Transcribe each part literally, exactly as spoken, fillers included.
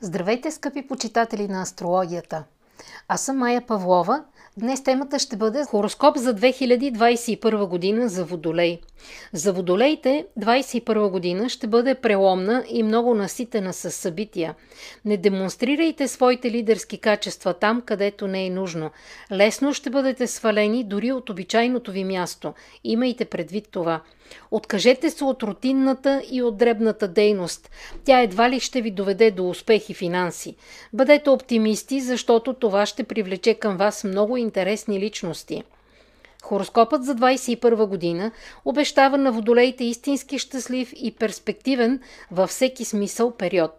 Здравейте, скъпи почитатели на астрологията! Аз съм Майя Павлова. Днес темата ще бъде хороскоп за две хиляди двадесет и първа година за Водолей. За Водолеите двадесет и първа година ще бъде преломна и много наситена с събития. Не демонстрирайте своите лидерски качества там, където не е нужно. Лесно ще бъдете свалени дори от обичайното ви място. Имайте предвид това. Откажете се от рутинната и от дребната дейност. Тя едва ли ще ви доведе до успех и финанси. Бъдете оптимисти, защото това ще привлече към вас много интересни личности. Хороскопът за двадесет и първа година обещава на Водолеите истински щастлив и перспективен във всеки смисъл период.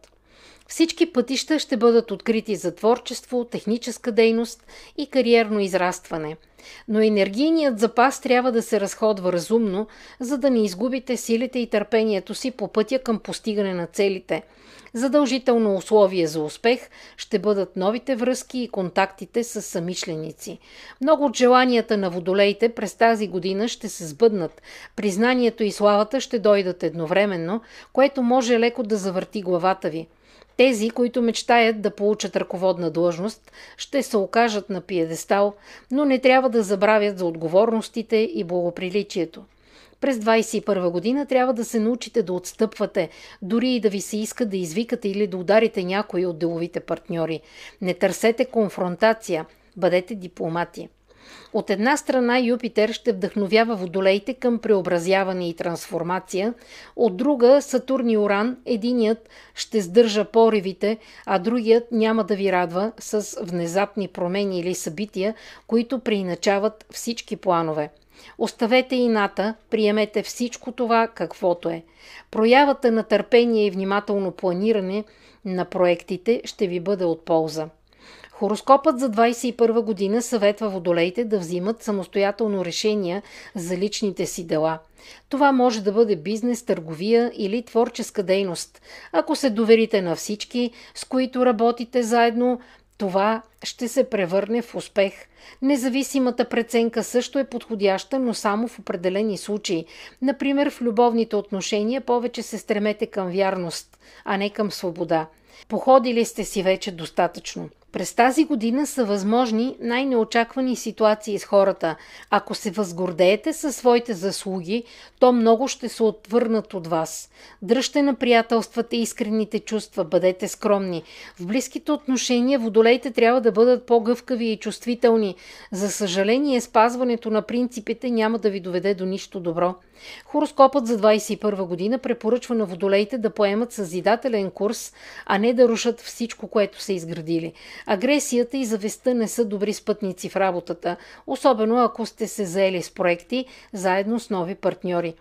Всички пътища ще бъдат открити за творчество, техническа дейност и кариерно израстване. Но енергийният запас трябва да се разходва разумно, за да не изгубите силите и търпението си по пътя към постигане на целите. Задължително условие за успех ще бъдат новите връзки и контактите с съмишленици. Много от желанията на Водолеите през тази година ще се сбъднат. Признанието и славата ще дойдат едновременно, което може леко да завърти главата ви. Тези, които мечтаят да получат ръководна длъжност, ще се окажат на пиедестал, но не трябва да забравят за отговорностите и благоприличието. През двадесет и първа година трябва да се научите да отстъпвате, дори и да ви се иска да извикате или да ударите някои от деловите партньори. Не търсете конфронтация, бъдете дипломати. От една страна Юпитер ще вдъхновява Водолеите към преобразяване и трансформация, от друга Сатурн и Уран, единият ще сдържа поривите, а другият няма да ви радва с внезапни промени или събития, които преиначават всички планове. Оставете ината, приемете всичко това каквото е. Проявата на търпение и внимателно планиране на проектите ще ви бъде от полза. Хороскопът за двадесет и първа година съветва Водолеите да взимат самостоятелно решения за личните си дела. Това може да бъде бизнес, търговия или творческа дейност. Ако се доверите на всички, с които работите заедно, това ще се превърне в успех. Независимата преценка също е подходяща, но само в определени случаи. Например, в любовните отношения повече се стремете към вярност, а не към свобода. Походили сте си вече достатъчно. През тази година са възможни най-неочаквани ситуации с хората. Ако се възгордеете със своите заслуги, то много ще се отвърнат от вас. Дръжте на приятелствата и искрените чувства, бъдете скромни. В близките отношения Водолеите трябва да бъдат по-гъвкави и чувствителни. За съжаление, спазването на принципите няма да ви доведе до нищо добро. Хороскопът за двадесет и първа година препоръчва на Водолеите да поемат съзидателен курс, а не да рушат всичко, което са изградили. Агресията и завистта не са добри спътници в работата, особено ако сте се заели с проекти заедно с нови партньори.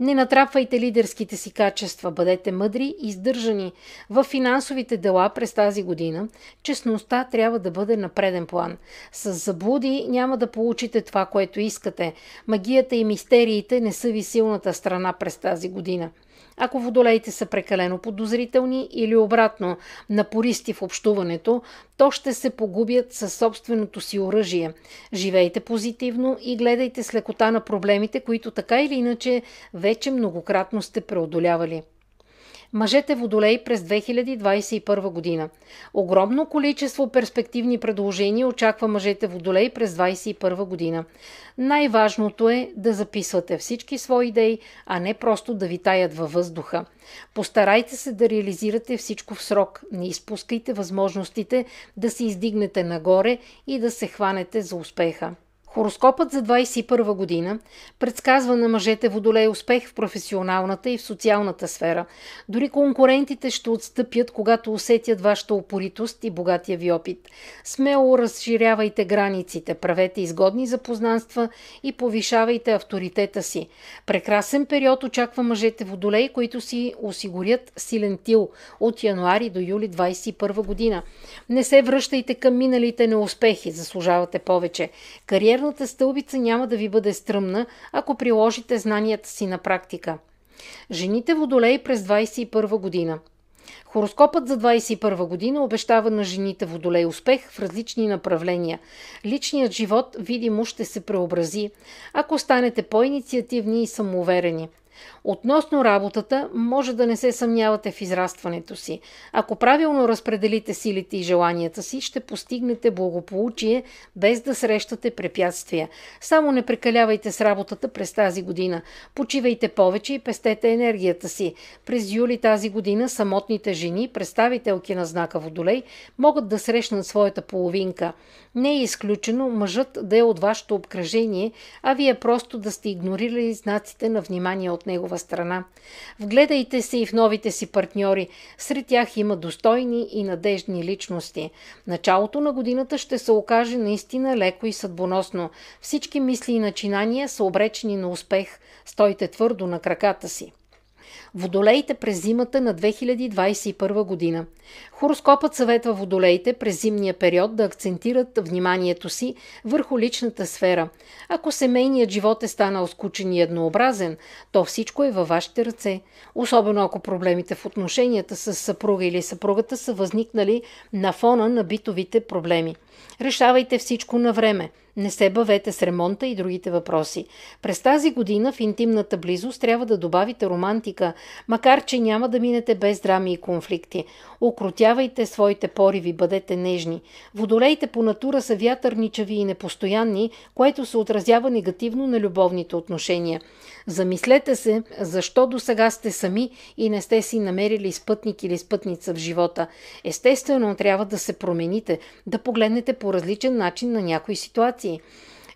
Не натрапвайте лидерските си качества, бъдете мъдри и сдържани. В финансовите дела през тази година честността трябва да бъде на преден план. С заблуди няма да получите това, което искате. Магията и мистериите не са ви силната страна през тази година. Ако Водолеите са прекалено подозрителни или обратно напористи в общуването, то ще се погубят със собственото си оръжие. Живейте позитивно и гледайте с лекота на проблемите, които така или иначе вече многократно сте преодолявали. Мъжете Водолей през две хиляди двадесет и първа година. Огромно количество перспективни предложения очаква мъжете Водолей през двадесет и първа година. Най-важното е да записвате всички свои идеи, а не просто да витаят във въздуха. Постарайте се да реализирате всичко в срок. Не изпускайте възможностите да се издигнете нагоре и да се хванете за успеха. Хороскопът за двадесет и първа година предсказва на мъжете Водолей успех в професионалната и в социалната сфера. Дори конкурентите ще отстъпят, когато усетят вашата упоритост и богатия ви опит. Смело разширявайте границите, правете изгодни запознанства и повишавайте авторитета си. Прекрасен период очаква мъжете Водолей, които си осигурят силен тил от януари до юли двадесет и първа година. Не се връщайте към миналите неуспехи, заслужавате повече. Кариер Кариерната стълбица няма да ви бъде стръмна, ако приложите знанията си на практика. Жените Водолей през двадесет и първа година. Хороскопът за двадесет и първа година обещава на жените Водолей успех в различни направления. Личният живот видимо ще се преобрази, ако станете по-инициативни и самоуверени. Относно работата, може да не се съмнявате в израстването си. Ако правилно разпределите силите и желанията си, ще постигнете благополучие, без да срещате препятствия. Само не прекалявайте с работата през тази година. Почивайте повече и пестете енергията си. През юли тази година самотните жени, представителки на знака Водолей, могат да срещнат своята половинка. Не е изключено мъжът да е от вашето обкръжение, а вие просто да сте игнорирали знаците на внимание от негова страна. Вгледайте се и в новите си партньори. Сред тях има достойни и надеждни личности. Началото на годината ще се окаже наистина леко и съдбоносно. Всички мисли и начинания са обречени на успех. Стойте твърдо на краката си. Водолеите през зимата на две хиляди двадесет и първа година. Хороскопът съветва водолеите през зимния период да акцентират вниманието си върху личната сфера. Ако семейният живот е станал скучен и еднообразен, то всичко е във вашите ръце. Особено ако проблемите в отношенията с съпруга или съпругата са възникнали на фона на битовите проблеми. Решавайте всичко на време. Не се бавете с ремонта и другите въпроси. През тази година в интимната близост трябва да добавите романтика, макар че няма да минете без драми и конфликти. Укротявайте своите пориви, бъдете нежни. Водолеите по натура са вятърничави и непостоянни, което се отразява негативно на любовните отношения. Замислете се, защо досега сте сами и не сте си намерили спътник или спътница в живота. Естествено, трябва да се промените, да погледнете по различен начин на някои ситуации.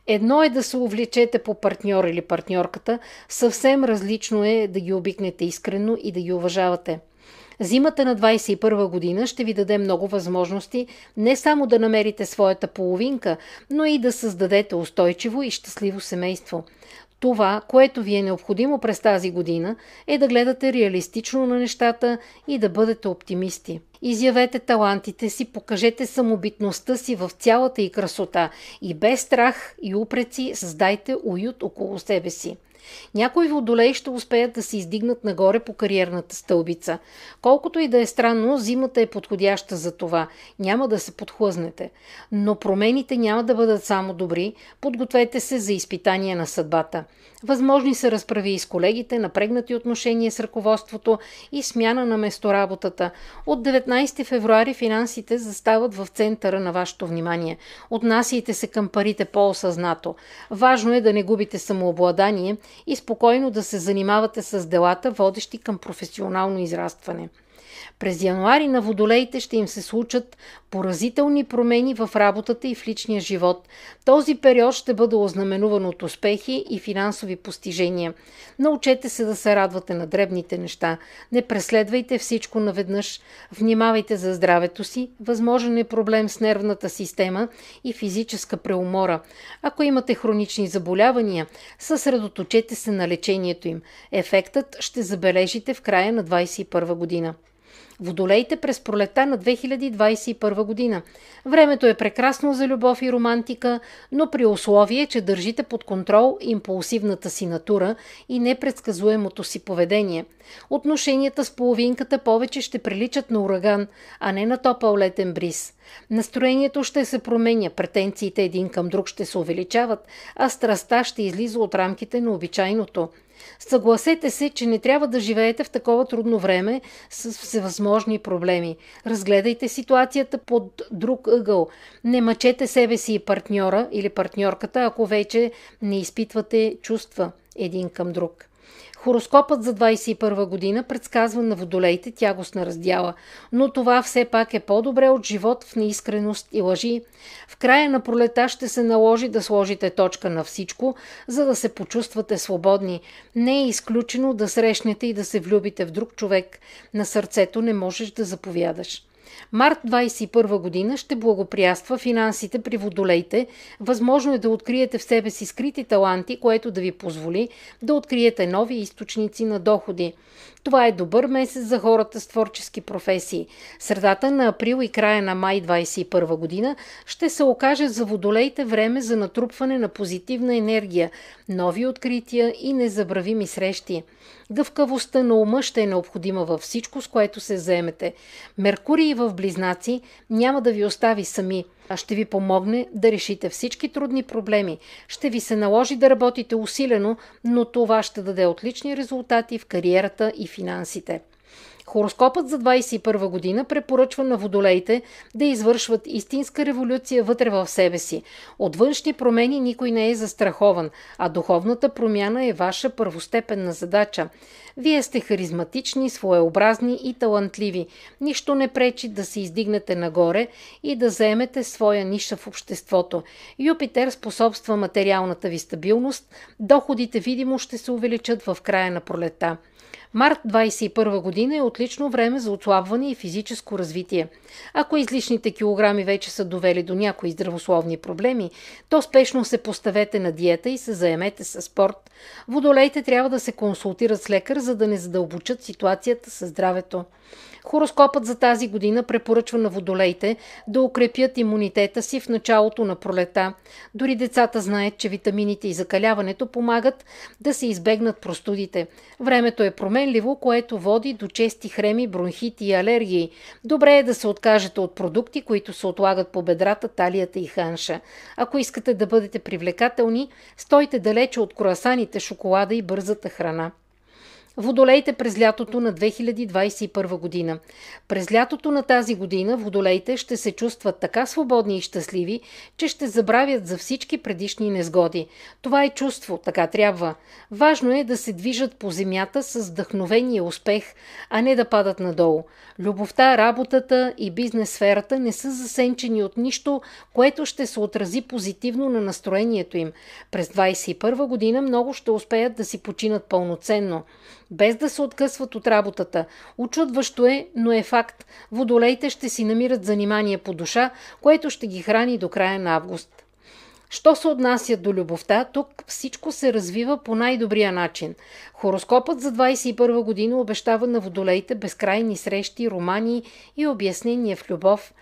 Едно е да се увлечете по партньор или партньорката, съвсем различно е да ги обикнете искрено и да ги уважавате. Зимата на двадесет и първа година ще ви даде много възможности не само да намерите своята половинка, но и да създадете устойчиво и щастливо семейство. Това, което ви е необходимо през тази година, е да гледате реалистично на нещата и да бъдете оптимисти. Изявете талантите си, покажете самобитността си в цялата ѝ красота и без страх и упреци създайте уют около себе си. Някои водолеи ще успеят да се издигнат нагоре по кариерната стълбица. Колкото и да е странно, зимата е подходяща за това. Няма да се подхлъзнете. Но промените няма да бъдат само добри. Подгответе се за изпитания на съдбата. Възможни са разправи с колегите, напрегнати отношения с ръководството и смяна на местоработата. От деветнадесети февруари финансите застават в центъра на вашето внимание. Отнасяйте се към парите по-осъзнато. Важно е да не губите самообладание и спокойно да се занимавате с делата, водещи към професионално израстване. През януари на водолеите ще им се случат поразителни промени в работата и в личния живот. Този период ще бъде ознаменуван от успехи и финансови постижения. Научете се да се радвате на дребните неща. Не преследвайте всичко наведнъж. Внимавайте за здравето си. Възможен е проблем с нервната система и физическа преумора. Ако имате хронични заболявания, съсредоточете се на лечението им. Ефектът ще забележите в края на двадесет и първа година. Водолеите през пролета на две хиляди двадесет и първа година. Времето е прекрасно за любов и романтика, но при условие, че държите под контрол импулсивната си натура и непредсказуемото си поведение. Отношенията с половинката повече ще приличат на ураган, а не на топъл летен бриз. Настроението ще се променя, претенциите един към друг ще се увеличават, а страстта ще излиза от рамките на обичайното. Съгласете се, че не трябва да живеете в такова трудно време с всевъзможни проблеми. Разгледайте ситуацията под друг ъгъл. Не мъчете себе си и партньора или партньорката, ако вече не изпитвате чувства един към друг. Хороскопът за двадесет и първа година предсказва на водолеите тягостна раздяла, но това все пак е по-добре от живот в неискреност и лъжи. В края на пролета ще се наложи да сложите точка на всичко, за да се почувствате свободни. Не е изключено да срещнете и да се влюбите в друг човек. На сърцето не можеш да заповядаш. Март двадесет и първа година ще благоприятства финансите при водолеите. Възможно е да откриете в себе си скрити таланти, което да ви позволи да откриете нови източници на доходи. Това е добър месец за хората с творчески професии. Средата на април и края на май двадесет и първа година ще се окаже за водолеите време за натрупване на позитивна енергия, нови открития и незабравими срещи. Гъвкавостта на ума ще е необходима във всичко, с което се заемете. Меркурий в Близнаци няма да ви остави сами, а ще ви помогне да решите всички трудни проблеми. Ще ви се наложи да работите усилено, но това ще даде отлични резултати в кариерата и финансите. Хороскопът за двайсет и първа година препоръчва на водолеите да извършват истинска революция вътре в себе си. От външни промени никой не е застрахован, а духовната промяна е ваша първостепенна задача. Вие сте харизматични, своеобразни и талантливи. Нищо не пречи да се издигнете нагоре и да заемете своя ниша в обществото. Юпитер способства материалната ви стабилност, доходите видимо ще се увеличат в края на пролетта. Март двайсет и първа година е отлично време за отслабване и физическо развитие. Ако излишните килограми вече са довели до някои здравословни проблеми, то спешно се поставете на диета и се заемете със спорт. Водолеите трябва да се консултират с лекар, за да не задълбочат ситуацията със здравето. Хороскопът за тази година препоръчва на водолеите да укрепят имунитета си в началото на пролета. Дори децата знаят, че витамините и закаляването помагат да се избегнат простудите. Времето е променливо, което води до чести хреми, бронхити и алергии. Добре е да се откажете от продукти, които се отлагат по бедрата, талията и ханша. Ако искате да бъдете привлекателни, стойте далече от круасаните, шоколада и бързата храна. Водолеите през лятото на две хиляди двайсет и първа година. През лятото на тази година водолеите ще се чувстват така свободни и щастливи, че ще забравят за всички предишни незгоди. Това е чувство, така трябва. Важно е да се движат по земята с вдъхновение и успех, а не да падат надолу. Любовта, работата и бизнес сферата не са засенчени от нищо, което ще се отрази позитивно на настроението им. През двайсет и първа година много ще успеят да си починат пълноценно, без да се откъсват от работата. Учудващо е, но е факт. Водолеите ще си намират занимание по душа, което ще ги храни до края на август. Що се отнася до любовта, тук всичко се развива по най-добрия начин. Хороскопът за двайсет и първа година обещава на водолеите безкрайни срещи, романи и обяснения в любов.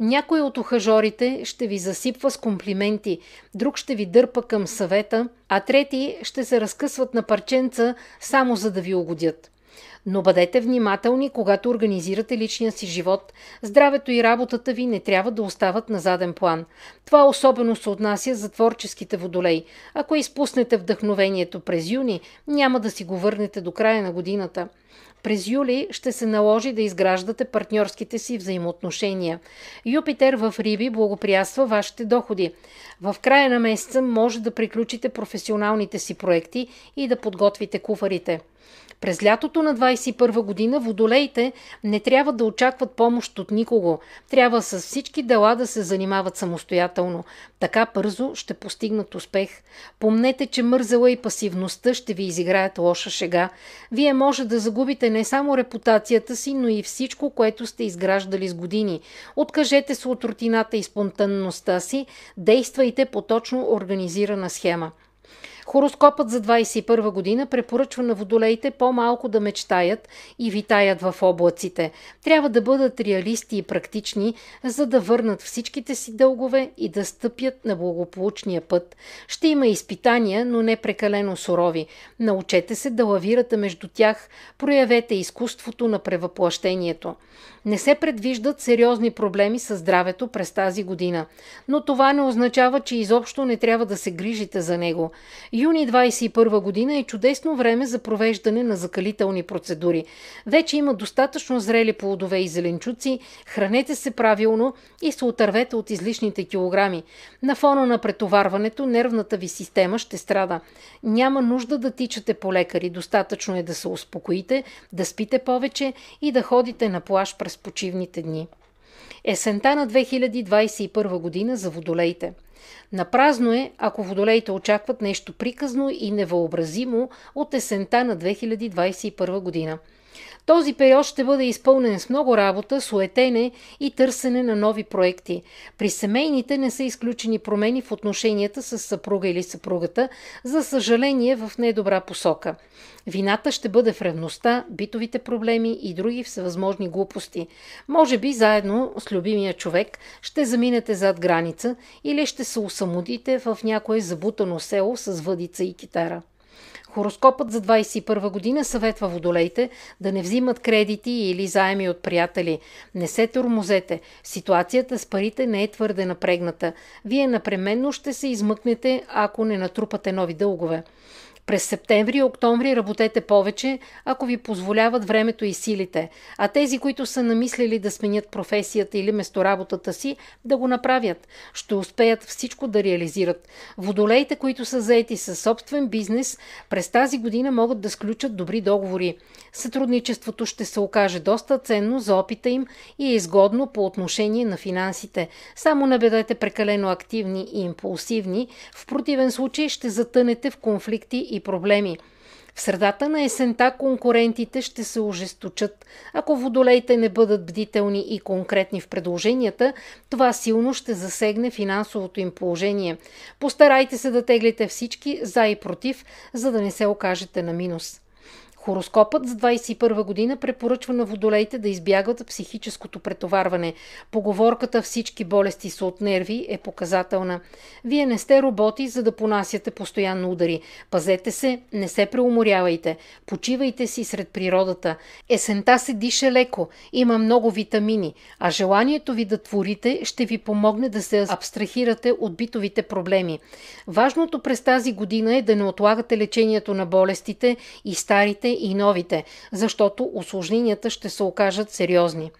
Някой от ухажорите ще ви засипва с комплименти, друг ще ви дърпа към съвета, а трети ще се разкъсват на парченца само за да ви угодят. Но бъдете внимателни, когато организирате личния си живот. Здравето и работата ви не трябва да остават на заден план. Това особено се отнася за творческите водолеи. Ако изпуснете вдъхновението през юни, няма да си го върнете до края на годината. През юли ще се наложи да изграждате партньорските си взаимоотношения. Юпитер в Риби благоприятства вашите доходи. В края на месеца може да приключите професионалните си проекти и да подготвите куфарите. През лятото на двайсет и първа година водолеите не трябва да очакват помощ от никого. Трябва с всички дела да се занимават самостоятелно. Така бързо ще постигнат успех. Помнете, че мързела и пасивността ще ви изиграят лоша шега. Вие може да загубите не само репутацията си, но и всичко, което сте изграждали с години. Откажете се от рутината и спонтанността си, действайте по точно организирана схема. Хороскопът за двайсет и първа година препоръчва на водолеите по-малко да мечтаят и витаят в облаците. Трябва да бъдат реалисти и практични, за да върнат всичките си дългове и да стъпят на благополучния път. Ще има изпитания, но не прекалено сурови. Научете се да лавирате между тях, проявете изкуството на превъплащението. Не се предвиждат сериозни проблеми със здравето през тази година, но това не означава, че изобщо не трябва да се грижите за него. Юни двайсет и първа година е чудесно време за провеждане на закалителни процедури. Вече има достатъчно зрели плодове и зеленчуци, хранете се правилно и се отървете от излишните килограми. На фона на претоварването нервната ви система ще страда. Няма нужда да тичате по лекари, достатъчно е да се успокоите, да спите повече и да ходите на плаж през почивните дни. Есента на две хиляди двайсет и първа година за водолеите. Напразно е, ако водолеите очакват нещо приказно и невъобразимо от есента на две хиляди двайсет и първа година. Този период ще бъде изпълнен с много работа, суетене и търсене на нови проекти. При семейните не са изключени промени в отношенията с съпруга или съпругата, за съжаление в недобра посока. Вината ще бъде в ревността, битовите проблеми и други всевъзможни глупости. Може би заедно с любимия човек ще заминете зад граница или ще се осамотите в някое забутано село с въдица и китара. Хороскопът за двайсет и първа година съветва водолеите да не взимат кредити или заеми от приятели. Не се тормозете. Ситуацията с парите не е твърде напрегната. Вие непременно ще се измъкнете, ако не натрупате нови дългове. През септември и октомври работете повече, ако ви позволяват времето и силите, а тези, които са намислили да сменят професията или местоработата си, да го направят. Ще успеят всичко да реализират. Водолеите, които са заети със собствен бизнес, през тази година могат да сключат добри договори. Сътрудничеството ще се окаже доста ценно за опита им и е изгодно по отношение на финансите. Само не бъдете прекалено активни и импулсивни, в противен случай ще затънете в конфликти и проблеми. В средата на есента конкурентите ще се ожесточат. Ако водолеите не бъдат бдителни и конкретни в предложенията, това силно ще засегне финансовото им положение. Постарайте се да теглите всички за и против, за да не се окажете на минус. Хороскопът за двайсет и първа година препоръчва на водолеите да избягват психическото претоварване. Поговорката "всички болести са от нерви" е показателна. Вие не сте роботи, за да понасяте постоянно удари. Пазете се, не се преуморявайте. Почивайте си сред природата. Есента се диша леко, има много витамини, а желанието ви да творите ще ви помогне да се абстрахирате от битовите проблеми. Важното през тази година е да не отлагате лечението на болестите, и старите, и новите, защото усложненията ще се окажат сериозни.